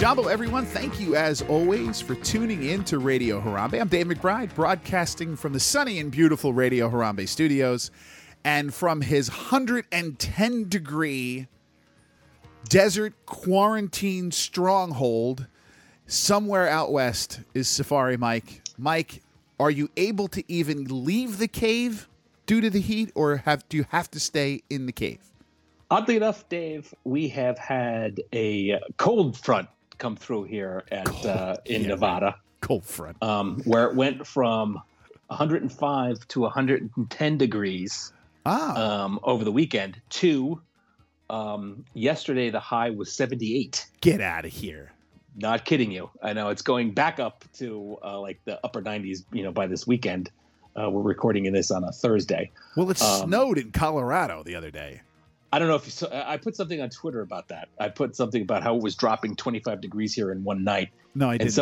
Jambo, everyone, thank you as always for tuning in to Radio Harambe. I'm Dave McBride, broadcasting from the sunny and beautiful Radio Harambe studios and from his 110-degree desert quarantine stronghold somewhere out west is Safari Mike. Mike, are you able to even leave the cave due to the heat, or do you have to stay in the cave? Oddly enough, Dave, we have had a cold front come through here in Nevada. Cold front. Where it went from 105 to 110 degrees over the weekend to yesterday the high was 78. Get out of here. Not kidding you. I know it's going back up to like the upper 90s, by this weekend. We're recording this on a Thursday. Well, it snowed in Colorado the other day. I don't know if you saw, I put something on Twitter about that. I put something about how it was dropping 25 degrees here in one night. No, I didn't. And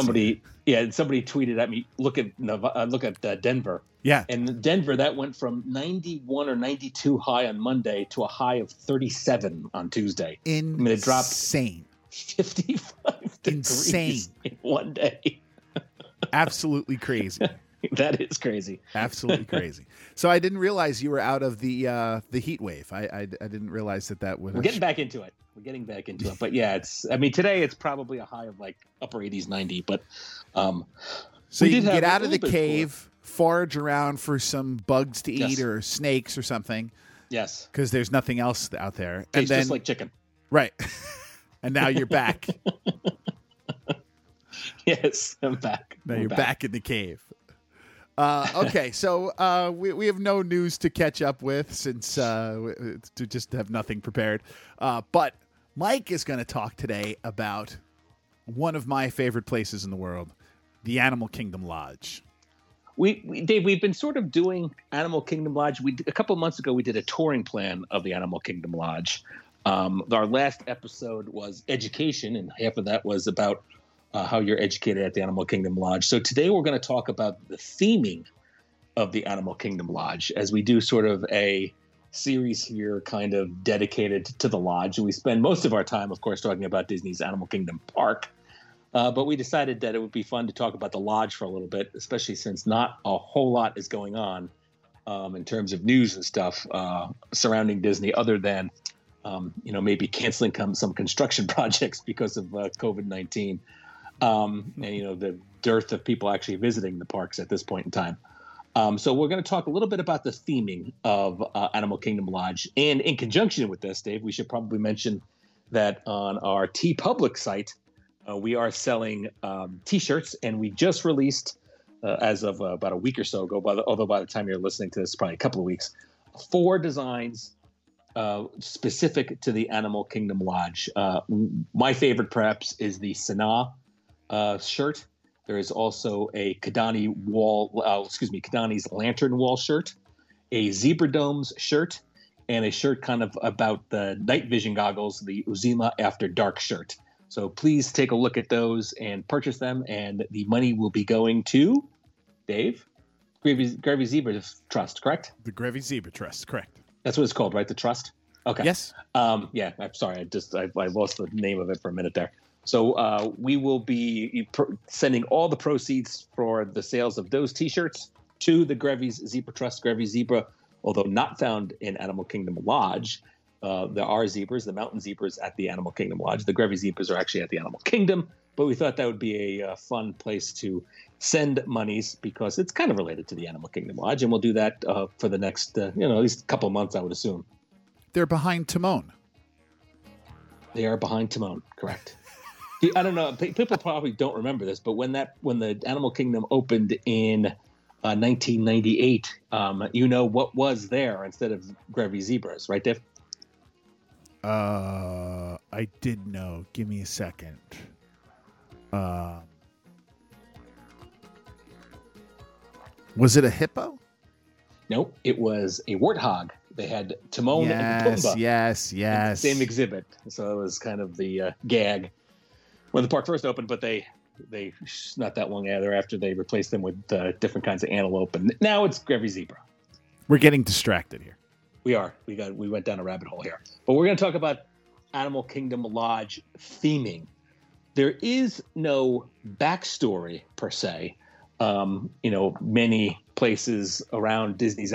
somebody tweeted at me, look at Denver. Yeah. And Denver, that went from 91 or 92 high on Monday to a high of 37 on Tuesday. Insane. I mean, it dropped 55 degrees in one day. Absolutely crazy. That is crazy. Absolutely crazy. So I didn't realize you were out of the heat wave. I didn't realize that would... We're getting back into it. But yeah, today it's probably a high of like upper 80s, 90. But so you can get out of the cave, forage around for some bugs to eat or snakes or something. Yes. Because there's nothing else out there. Tastes just like chicken. Right. And now you're back. Yes, I'm back. Now you're back in the cave. Okay, so we have no news to catch up with since to just have nothing prepared. But Mike is going to talk today about one of my favorite places in the world, the Animal Kingdom Lodge. Dave, we've been sort of doing Animal Kingdom Lodge. A couple months ago, we did a touring plan of the Animal Kingdom Lodge. Our last episode was education, and half of that was about how you're educated at the Animal Kingdom Lodge. So today we're going to talk about the theming of the Animal Kingdom Lodge as we do sort of a series here kind of dedicated to the lodge. And we spend most of our time, of course, talking about Disney's Animal Kingdom Park. But we decided that it would be fun to talk about the lodge for a little bit, especially since not a whole lot is going on in terms of news and stuff surrounding Disney other than, maybe canceling some construction projects because of COVID-19. And, the dearth of people actually visiting the parks at this point in time. So we're going to talk a little bit about the theming of Animal Kingdom Lodge. And in conjunction with this, Dave, we should probably mention that on our TeePublic site, we are selling T-shirts. And we just released, as of about a week or so ago, although by the time you're listening to this, probably a couple of weeks, 4 designs specific to the Animal Kingdom Lodge. My favorite, perhaps, is the Sanaa shirt. There is also a Kidani's lantern wall shirt, a Zebra Domes shirt, and a shirt kind of about the night vision goggles, the Uzima After Dark shirt. So please take a look at those and purchase them, and the money will be going to, Dave, Grevy's Zebra Trust, correct? The Grevy's Zebra Trust, correct. That's what it's called, right? The trust? Okay. Yes. Yeah, I'm sorry. I lost the name of it for a minute there. So we will be sending all the proceeds for the sales of those T-shirts to the Grevy's Zebra Trust. Grevy's Zebra, although not found in Animal Kingdom Lodge, There are zebras, the mountain zebras at the Animal Kingdom Lodge. The Grevy's zebras are actually at the Animal Kingdom, but we thought that would be a fun place to send monies because it's kind of related to the Animal Kingdom Lodge, and we'll do that for the next, at least a couple of months, I would assume. They're behind Timon. They are behind Timon, correct. I don't know. People probably don't remember this, but when the Animal Kingdom opened in 1998, what was there instead of Grevy's zebras, right, Dave? I did know. Give me a second. Was it a hippo? No, it was a warthog. They had Timon and Pumbaa. Yes. Same exhibit. So it was kind of the gag when the park first opened, but they not that long thereafter they replaced them with different kinds of antelope, and now it's Grevy's zebra. We're getting distracted here. We are. We went down a rabbit hole here, but we're going to talk about Animal Kingdom Lodge theming. There is no backstory per se. Many places around Disney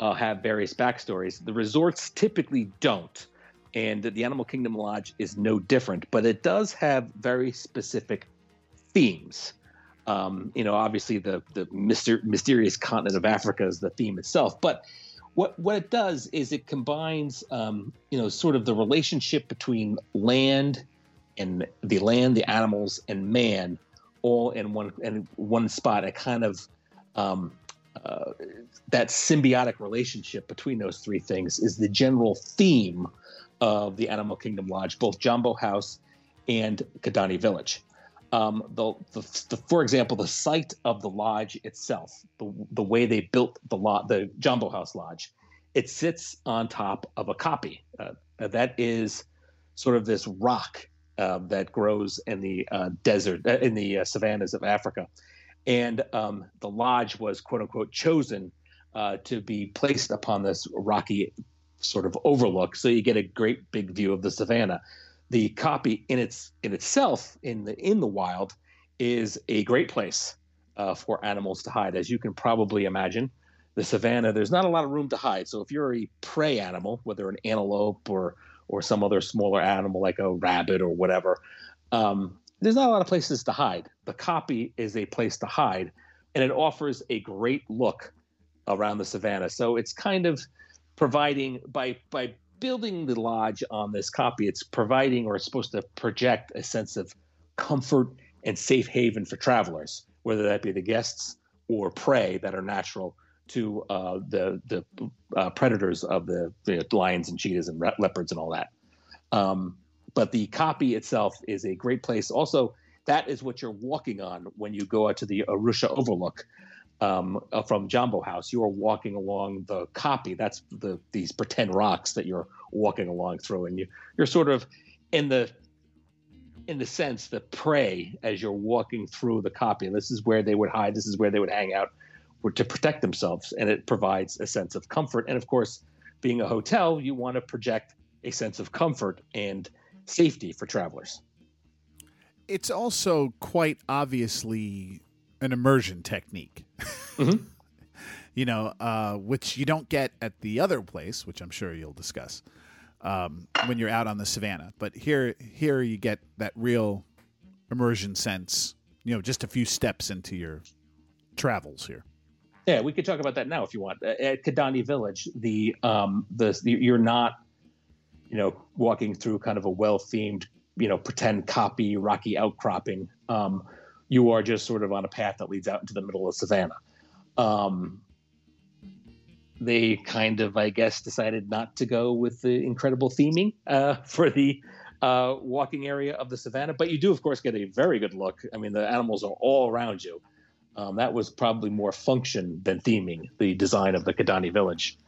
have various backstories. The resorts typically don't. And the Animal Kingdom Lodge is no different, but it does have very specific themes. Obviously the mysterious continent of Africa is the theme itself. But what it does is it combines, sort of the relationship between land, the animals, and man, all in one spot. It kind of that symbiotic relationship between those three things is the general theme of the Animal Kingdom Lodge, both Jambo House and Kidani Village. For example, the site of the lodge itself, the way they built the Jambo House Lodge, it sits on top of a kopje. That is sort of this rock that grows in the desert, in the savannas of Africa. And the lodge was, quote unquote, chosen to be placed upon this rocky sort of overlook, so you get a great big view of the savannah. The kopje in itself in the wild is a great place for animals to hide, as you can probably imagine. The savannah, there's not a lot of room to hide, so if you're a prey animal, whether an antelope or some other smaller animal like a rabbit or whatever, there's not a lot of places to hide. The kopje is a place to hide, and it offers a great look around the savannah. So it's kind of providing, by building the lodge on this kopje, it's providing, or it's supposed to project, a sense of comfort and safe haven for travelers, whether that be the guests or prey that are natural to the predators of the lions and cheetahs and leopards and all that. But the kopje itself is a great place. Also, that is what you're walking on when you go out to the Arusha Overlook. From Jambo House, you are walking along the kopje. That's these pretend rocks that you're walking along through, and you're sort of in the sense the prey as you're walking through the kopje. This is where they would hide. This is where they would hang out to protect themselves, and it provides a sense of comfort. And of course, being a hotel, you want to project a sense of comfort and safety for travelers. It's also quite obviously an immersion technique, mm-hmm. Which you don't get at the other place, which I'm sure you'll discuss when you're out on the savannah. But here you get that real immersion sense, just a few steps into your travels here. Yeah, we could talk about that now if you want. At Kidani Village, you're not, walking through kind of a well-themed, pretend kopje, rocky outcropping. You are just sort of on a path that leads out into the middle of savannah. They kind of, I guess, decided not to go with the incredible theming for the walking area of the savannah. But you do, of course, get a very good look. I mean, the animals are all around you. That was probably more function than theming, the design of the Kidani Village.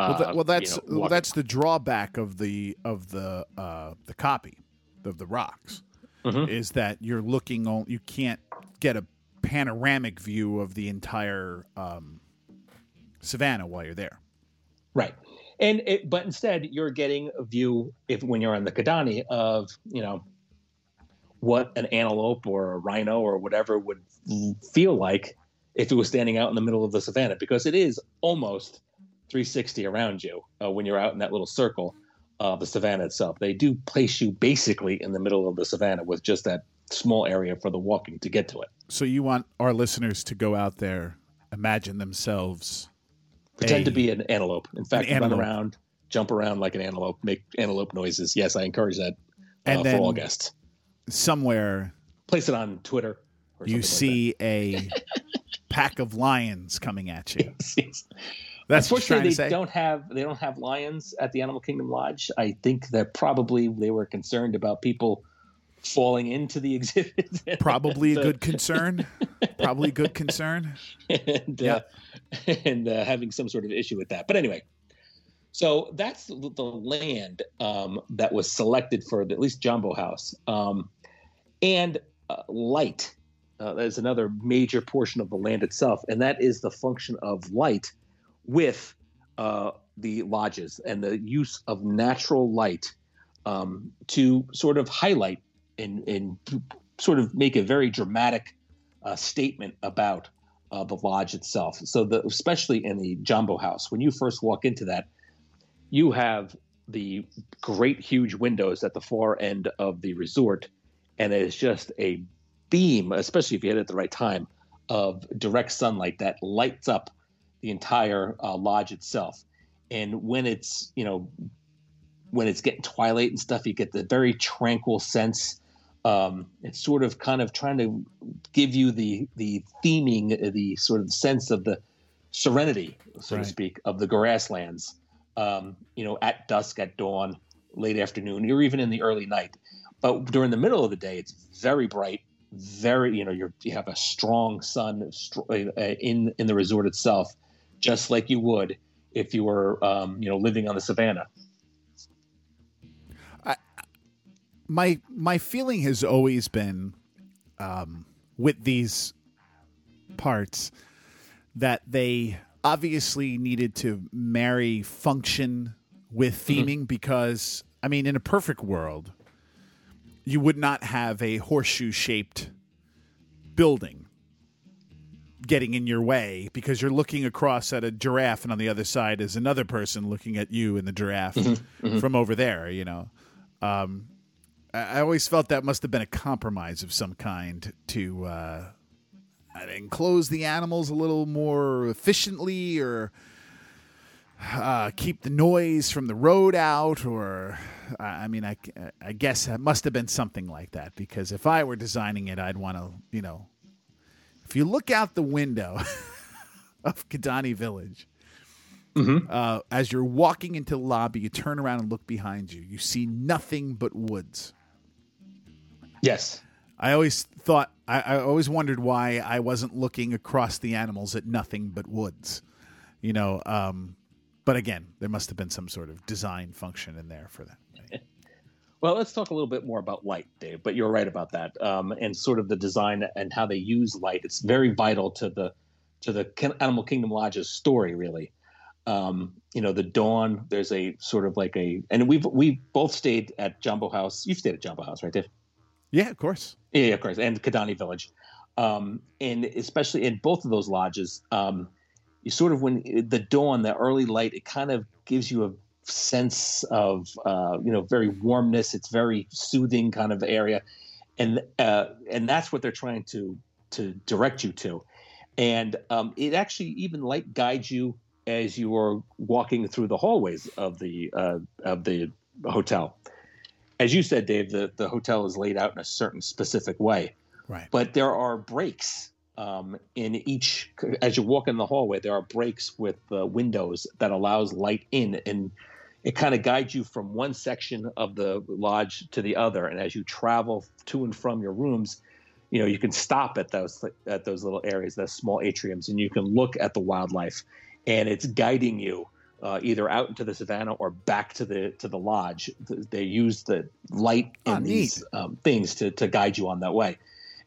That's the drawback of the kopje, of the rocks. Mm-hmm. Is that you're looking on? You can't get a panoramic view of the entire savannah while you're there, right? But instead, you're getting a view when you're on the Kidani of what an antelope or a rhino or whatever would feel like if it was standing out in the middle of the savannah, because it is almost 360 around you when you're out in that little circle of the savannah itself. They do place you basically in the middle of the savannah with just that small area for the walking to get to it. So you want our listeners to go out there, imagine themselves. Pretend to be an antelope. In fact, run around, jump around like an antelope, make antelope noises. Yes, I encourage that for all guests. Somewhere. Place it on Twitter. Or you see like a pack of lions coming at you. Yes, yes. That's unfortunately, they don't have lions at the Animal Kingdom Lodge. I think that probably they were concerned about people falling into the exhibit. Probably a good concern. Probably a good concern. And, having some sort of issue with that. But anyway, so that's the land that was selected for at least Jambo House. And light is another major portion of the land itself. And that is the function of light with the lodges and the use of natural light to sort of highlight and sort of make a very dramatic statement about the lodge itself. So especially in the Jambo House, when you first walk into that, you have the great huge windows at the far end of the resort, and it is just a beam, especially if you hit it at the right time, of direct sunlight that lights up the entire lodge itself. And when it's getting twilight and stuff, you get the very tranquil sense. It's sort of kind of trying to give you the theming, the sort of sense of the serenity, so to speak, of the grasslands, at dusk, at dawn, late afternoon, or even in the early night. But during the middle of the day, it's very bright, very, you have a strong sun in the resort itself, just like you would if you were, living on the savannah. My feeling has always been with these parts that they obviously needed to marry function with theming, because, I mean, in a perfect world, you would not have a horseshoe-shaped building getting in your way because you're looking across at a giraffe and on the other side is another person looking at you and the giraffe from over there, I always felt that must have been a compromise of some kind to enclose the animals a little more efficiently or keep the noise from the road out. Or, I guess it must have been something like that, because if I were designing it, I'd want to, if you look out the window of Kidani Village, as you're walking into the lobby, you turn around and look behind you. You see nothing but woods. Yes. I always wondered why I wasn't looking across the animals at nothing but woods, but again, there must have been some sort of design function in there for that. Right? Well, let's talk a little bit more about light, Dave, but you're right about that. And sort of the design and how they use light. It's very vital to the Animal Kingdom Lodge's story, really. The dawn, there's a sort of like and we both stayed at Jambo House. You've stayed at Jambo House, right, Dave? Yeah, of course. Yeah, of course. And Kidani Village. And especially in both of those lodges, you sort of, when the dawn, the early light, it kind of gives you a sense of, very warmness. It's very soothing kind of area. And that's what they're trying to direct you to. And it actually even light guides you as you are walking through the hallways of the hotel. As you said, Dave, the hotel is laid out in a certain specific way. Right. But there are breaks as you walk in the hallway, there are breaks with windows that allows light in, and it kind of guides you from one section of the lodge to the other. And as you travel to and from your rooms, you can stop at those little areas, those small atriums, and you can look at the wildlife, and it's guiding you either out into the savannah or back to the lodge. They use the light and these things to guide you on that way.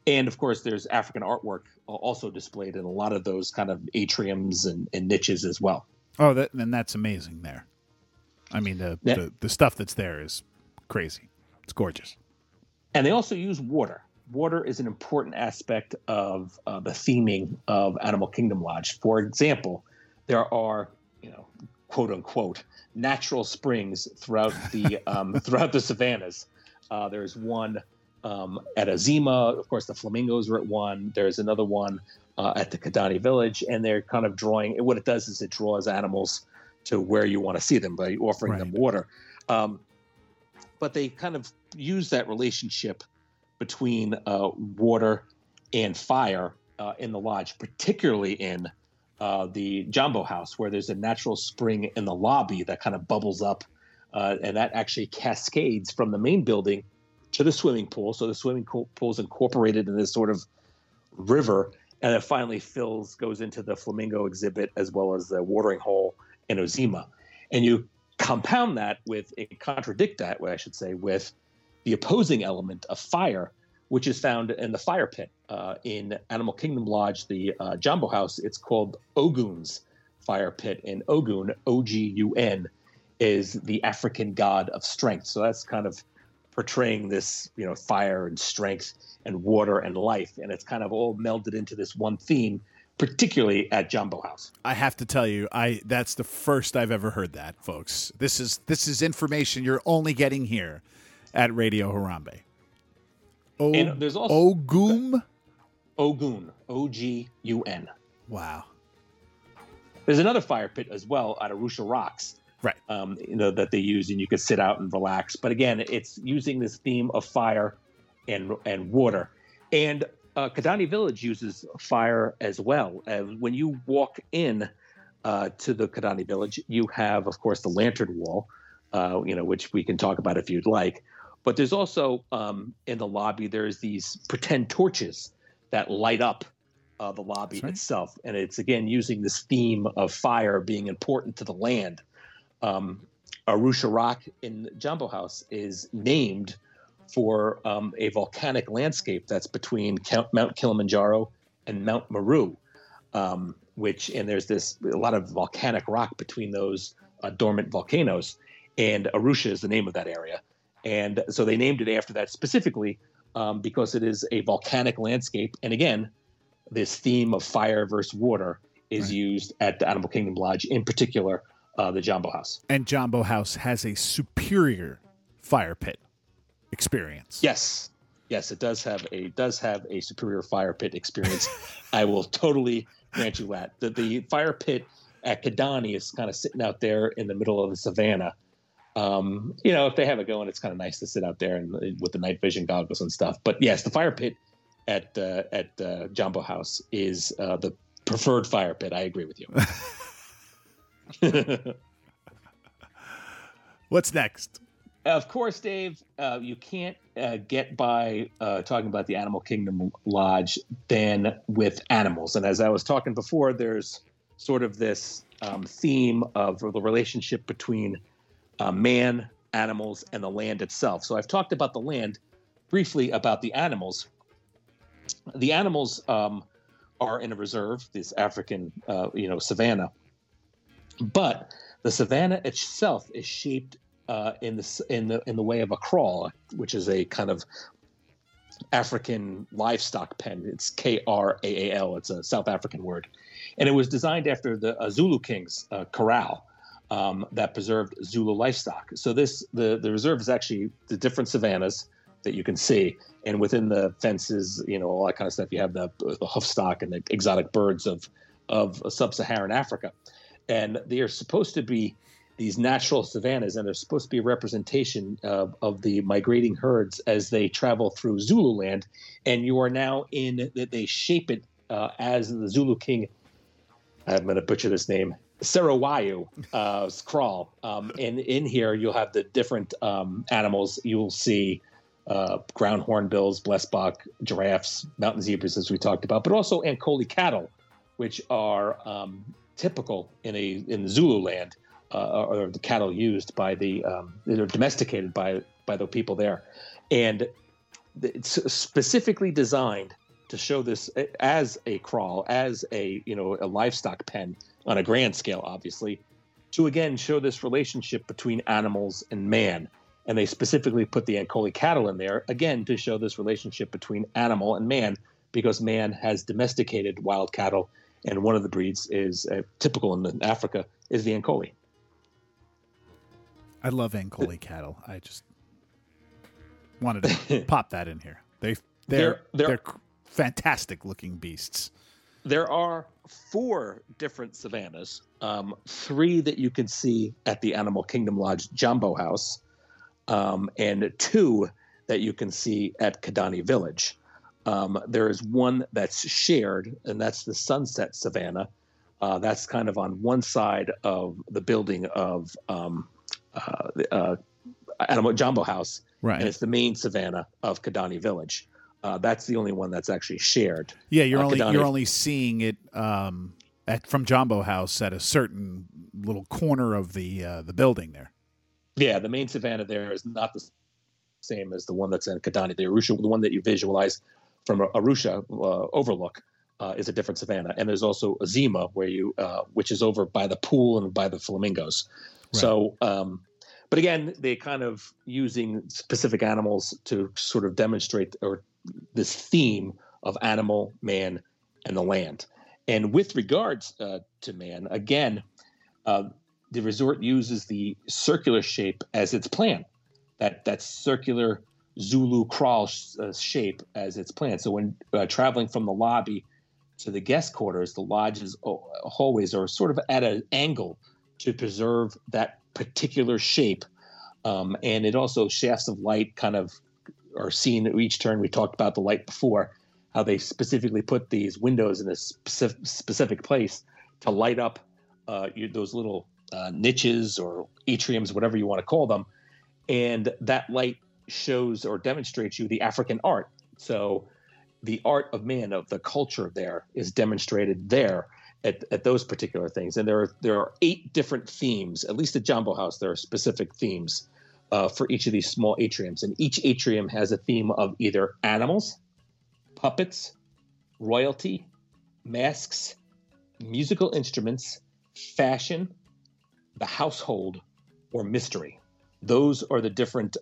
And, of course, there's African artwork also displayed in a lot of those kind of atriums and niches as well. Oh, that's amazing there. I mean, the stuff that's there is crazy. It's gorgeous. And they also use water. Water is an important aspect of the theming of Animal Kingdom Lodge. For example, there are quote unquote natural springs throughout the throughout the savannas. There's one at Uzima. Of course, the flamingos were at one. There's another one at the Kidani Village, and they're kind of drawing. What it does is it draws animals to where you want to see them by offering them water. But they kind of use that relationship between water and fire in the lodge, particularly in the Jambo House, where there's a natural spring in the lobby that kind of bubbles up, and that actually cascades from the main building to the swimming pool. So the swimming pool is incorporated in this sort of river, and it finally goes into the flamingo exhibit as well as the watering hole in Uzima. And you compound that contradict that with the opposing element of fire, which is found in the fire pit in Animal Kingdom Lodge, the Jambo House. It's called Ogun's Fire Pit, and Ogun, O-G-U-N, is the African god of strength. So that's kind of portraying this, fire and strength and water and life, and it's kind of all melded into this one theme, particularly at Jambo House. I have to tell you, that's the first I've ever heard that, folks. This is information you're only getting here at Radio Harambe. And there's also Ogun, O-G-U-N. Wow. There's another fire pit as well at Arusha Rocks, right? That they use, and you can sit out and relax. But again, it's using this theme of fire and water. And Kidani Village uses fire as well. When you walk in to the Kidani Village, you have, of course, the lantern wall, which we can talk about if you'd like. But there's also, in the lobby, there's these pretend torches that light up the lobby itself. And it's, again, using this theme of fire being important to the land. Arusha Rock in Jambo House is named for a volcanic landscape that's between Mount Kilimanjaro and Mount Maru, and there's a lot of volcanic rock between those dormant volcanoes. And Arusha is the name of that area. And so they named it after that specifically because it is a volcanic landscape. And again, this theme of fire versus water is used at the Animal Kingdom Lodge, in particular, the Jambo House. And Jambo House has a superior fire pit experience. Yes, it does have a superior fire pit experience. I will totally grant you that. The fire pit at Kidani is kind of sitting out there in the middle of the savannah. If they have it going, it's kind of nice to sit out there and with the night vision goggles and stuff. But yes, the fire pit at Jambo House is the preferred fire pit. I agree with you. What's next? Of course, Dave, you can't get by talking about the Animal Kingdom Lodge than with animals. And as I was talking before, there's sort of this theme of the relationship between man, animals, and the land itself. So I've talked about the land briefly, about the animals. The animals are in a reserve, this African, savannah. But the savannah itself is shaped in the way of a kraal, which is a kind of African livestock pen. It's K-R-A-A-L. It's a South African word, and it was designed after the Zulu king's kraal. That preserved Zulu livestock. So the reserve is actually the different savannas that you can see, and within the fences, all that kind of stuff. You have the hoofstock and the exotic birds of sub-Saharan Africa, and they are supposed to be these natural savannas, and they're supposed to be a representation of the migrating herds as they travel through Zululand. And you are now in that they shape it as the Zulu king. I'm going to butcher this name. Sarawayu, kraal. And in here, you'll have the different animals. You'll see ground hornbills, blesbok, giraffes, mountain zebras, as we talked about, but also Ankole cattle, which are typical in Zululand, or the cattle used by that are domesticated by the people there. And it's specifically designed to show this as a kraal, as a livestock pen, on a grand scale, obviously, to again show this relationship between animals and man. And they specifically put the Ankole cattle in there, again, to show this relationship between animal and man, because man has domesticated wild cattle, and one of the breeds is typical in Africa is the Ankole. I love Ankole cattle. I just wanted to pop that in here. They're fantastic looking beasts. There are 4 different savannas, 3 that you can see at the Animal Kingdom Lodge Jambo House, and 2 that you can see at Kidani Village. There is one that's shared, and that's the Sunset Savannah. That's kind of on one side of the building of Animal Jambo House, right. And it's the main savannah of Kidani Village. That's the only one that's actually shared. Yeah, you're only seeing it from Jambo House at a certain little corner of the building there. Yeah, the main savannah there is not the same as the one that's in Kidani. The one that you visualize from Arusha Overlook is a different savannah, and there's also Uzima, where you which is over by the pool and by the flamingos. Right. So. But again, they kind of using specific animals to sort of demonstrate this theme of animal, man, and the land. And with regards to man, again, the resort uses the circular shape as its plan, that circular Zulu kraal shape as its plan. So when traveling from the lobby to the guest quarters, the lodge's hallways are sort of at an angle to preserve that particular shape, and it also shafts of light kind of are seen at each turn. We talked about the light before, how they specifically put these windows in a specific place to light up those little niches or atriums, whatever you want to call them, and that light shows or demonstrates you the African art. So the art of man, of the culture there, is demonstrated there at those particular things. And there are 8 different themes. At least at Jambo House, there are specific themes for each of these small atriums. And each atrium has a theme of either animals, puppets, royalty, masks, musical instruments, fashion, the household, or mystery. Those are the different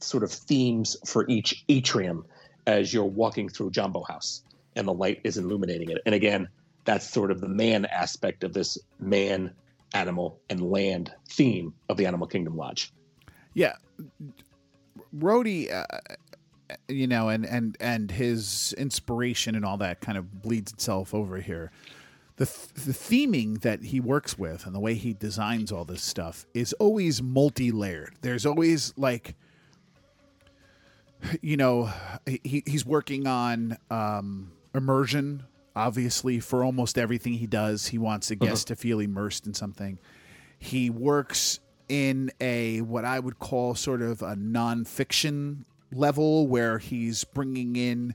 sort of themes for each atrium as you're walking through Jambo House and the light is illuminating it. And again, that's sort of the man aspect of this man, animal, and land theme of the Animal Kingdom Lodge. Yeah. Rhodey, and his inspiration and all that kind of bleeds itself over here. The theming that he works with and the way he designs all this stuff is always multi-layered. There's always like, you know, he's working on immersion. Obviously, for almost everything he does, he wants a guest to feel immersed in something. He works in a what I would call sort of a nonfiction level where he's bringing in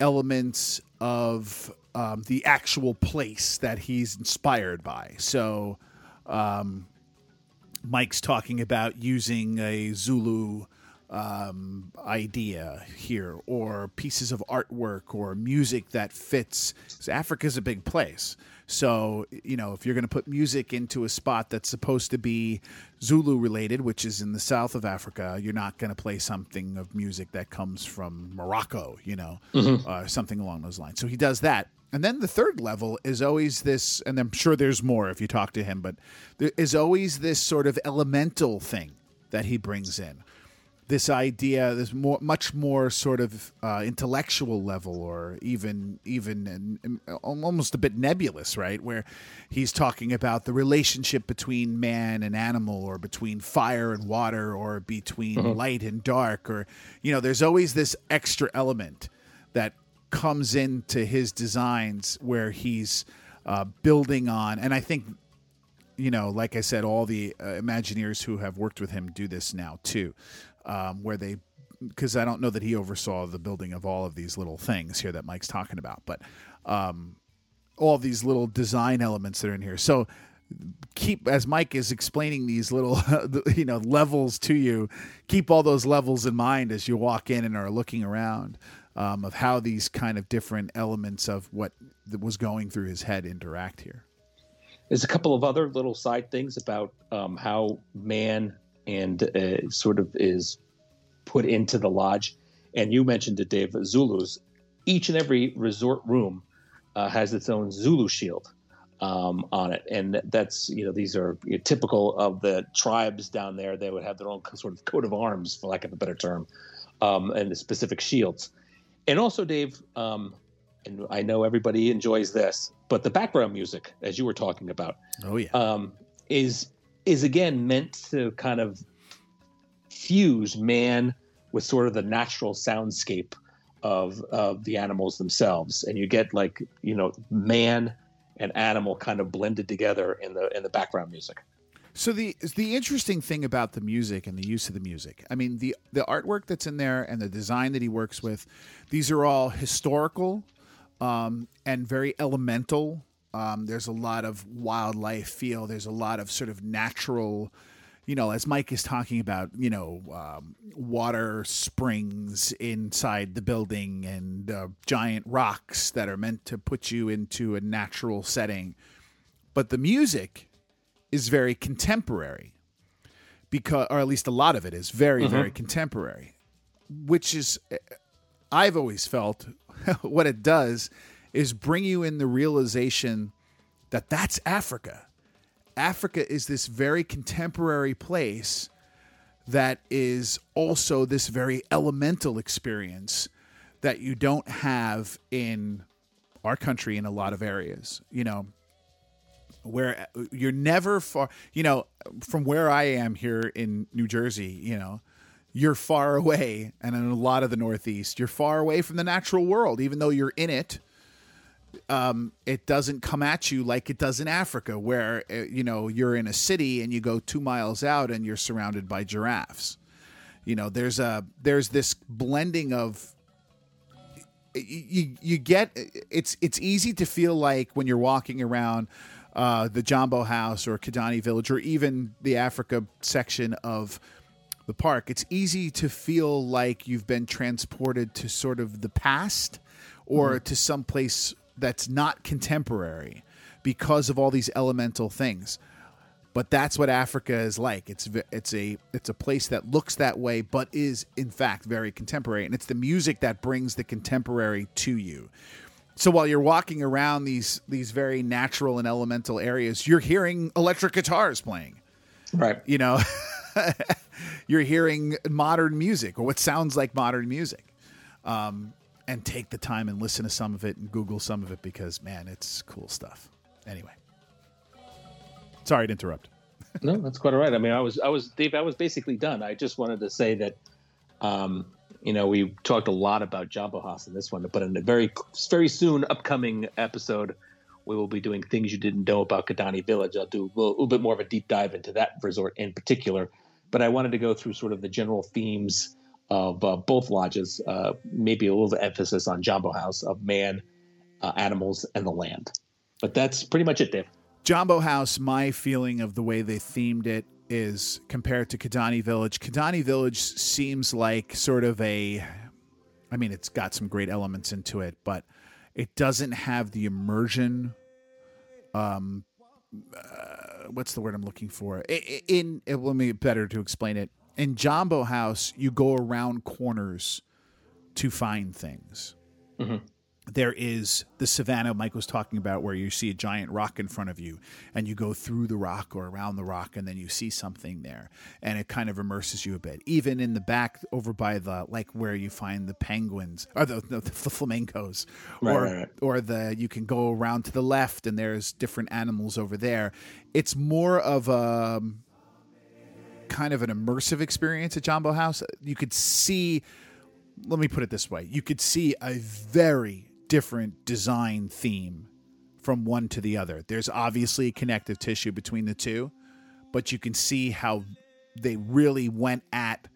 elements of the actual place that he's inspired by. So Mike's talking about using a Zulu idea here, or pieces of artwork or music that fits. So Africa's a big place. So, you know, if you're going to put music into a spot that's supposed to be Zulu related, which is in the south of Africa, you're not going to play something of music that comes from Morocco, you know, something along those lines. So he does that. And then the third level is always this, and I'm sure there's more if you talk to him, but there is always this sort of elemental thing that he brings in. This idea, this much more sort of intellectual level, or even almost a bit nebulous, right? Where he's talking about the relationship between man and animal, or between fire and water, or between light and dark, or, you know, there's always this extra element that comes into his designs where he's building on. And I think, you know, like I said, all the Imagineers who have worked with him do this now too. Because I don't know that he oversaw the building of all of these little things here that Mike's talking about, but all these little design elements that are in here. So as Mike is explaining these little, levels to you, keep all those levels in mind as you walk in and are looking around of how these kind of different elements of what was going through his head interact here. There's a couple of other little side things about how man and sort of is put into the lodge. And you mentioned it, Dave, Zulus. Each and every resort room has its own Zulu shield. on it. And that's, you know, these are typical of the tribes down there. They would have their own sort of coat of arms, for lack of a better term, and the specific shields. And also, Dave, and I know everybody enjoys this, but the background music, as you were talking about, is again meant to kind of fuse man with sort of the natural soundscape of the animals themselves. And you get like, you know, man and animal kind of blended together in the background music. So the interesting thing about the music and the use of the music, I mean, the artwork that's in there and the design that he works with, these are all historical and very elemental. There's a lot of wildlife feel. There's a lot of sort of natural, you know, as Mike is talking about, you know, water springs inside the building and giant rocks that are meant to put you into a natural setting. But the music is very contemporary, because, or at least a lot of it is very, very contemporary, which is, I've always felt what it does is bring you in the realization that that's Africa. Africa is this very contemporary place that is also this very elemental experience that you don't have in our country in a lot of areas, you know, where you're never far, you know, from where I am here in New Jersey, you know, you're far away. And in a lot of the Northeast, you're far away from the natural world, even though you're in it. It doesn't come at you like it does in Africa, where, you know, you're in a city and you go 2 miles out and you're surrounded by giraffes. You know, there's this blending of, you get, it's easy to feel like when you're walking around the Jambo House or Kidani Village or even the Africa section of the park, it's easy to feel like you've been transported to sort of the past or to some place that's not contemporary because of all these elemental things. But that's what Africa is like. It's a place that looks that way, but is in fact very contemporary. And it's the music that brings the contemporary to you. So while you're walking around these very natural and elemental areas, you're hearing electric guitars playing, right? You know, you're hearing modern music or what sounds like modern music. And take the time and listen to some of it and Google some of it, because, man, it's cool stuff. Anyway, sorry to interrupt. No, that's quite all right. I mean, Dave, I was basically done. I just wanted to say that, you know, we talked a lot about Jambo House in this one, but in a very, very soon upcoming episode, we will be doing things you didn't know about Kidani Village. I'll do a little bit more of a deep dive into that resort in particular, but I wanted to go through sort of the general themes of both lodges, maybe a little emphasis on Jambo House, of man, animals, and the land. But that's pretty much it, Dave. Jambo House, my feeling of the way they themed it is compared to Kidani Village. Kidani Village seems like sort of a, I mean, it's got some great elements into it, but it doesn't have the immersion. What's the word I'm looking for? Let me better to explain it. In Jambo House, you go around corners to find things. Mm-hmm. There is the savannah Mike was talking about, where you see a giant rock in front of you and you go through the rock or around the rock and then you see something there, and it kind of immerses you a bit. Even in the back over by the, like where you find the penguins or the flamingos, right. Or you can go around to the left and there's different animals over there. It's more of a kind of an immersive experience at Jambo House. You could see, let me put it this way, you could see a very different design theme from one to the other. There's obviously connective tissue between the two, but you can see how they really went at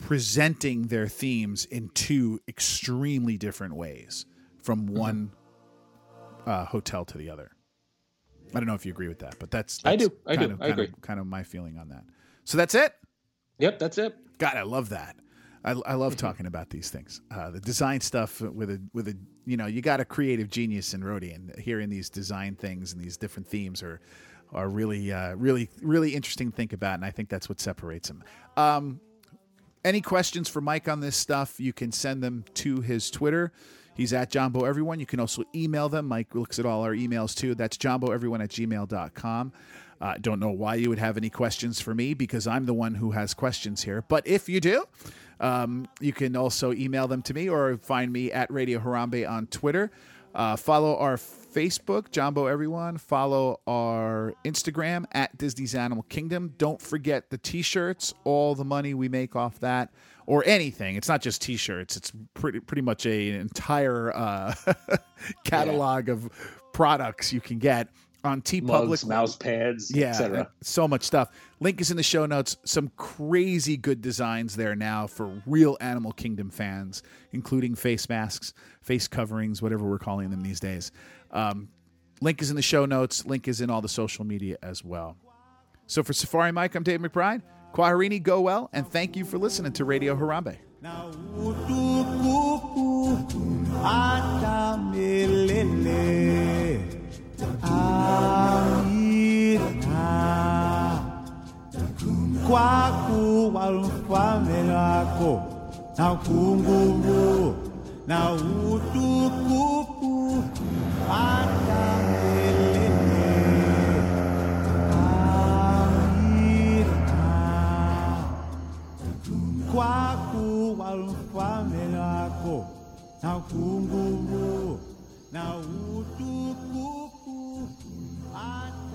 presenting their themes in two extremely different ways from one hotel to the other. I don't know if you agree with that, but that's kind of my feeling on that. So that's it? Yep, that's it. God, I love that. I love talking about these things. The design stuff with a you know, you got a creative genius in Rhodey, and hearing these design things and these different themes are really really interesting to think about, and I think that's what separates them. Any questions for Mike on this stuff, you can send them to his Twitter. He's at Jambo Everyone. You can also email them. Mike looks at all our emails too. That's jamboeveryone@gmail.com. Don't know why you would have any questions for me because I'm the one who has questions here. But if you do, you can also email them to me or find me at Radio Harambe on Twitter. Follow our Facebook, Jambo Everyone. Follow our Instagram at Disney's Animal Kingdom. Don't forget the T-shirts. All the money we make off that or anything. It's not just T-shirts. It's pretty much an entire catalog of products you can get. On TeePublic, mouse pads, etc. So much stuff. Link is in the show notes. Some crazy good designs there now for real Animal Kingdom fans, including face masks, face coverings, whatever we're calling them these days. Link is in the show notes. Link is in all the social media as well. So for Safari Mike, I'm Dave McBride. Kwaharini, go well, and thank you for listening to Radio Harambe. Now, Kwaku walumfamelako na kunguru na utukupu atamelele Kwaku walumfamelako na kunguru na utukupu atamelele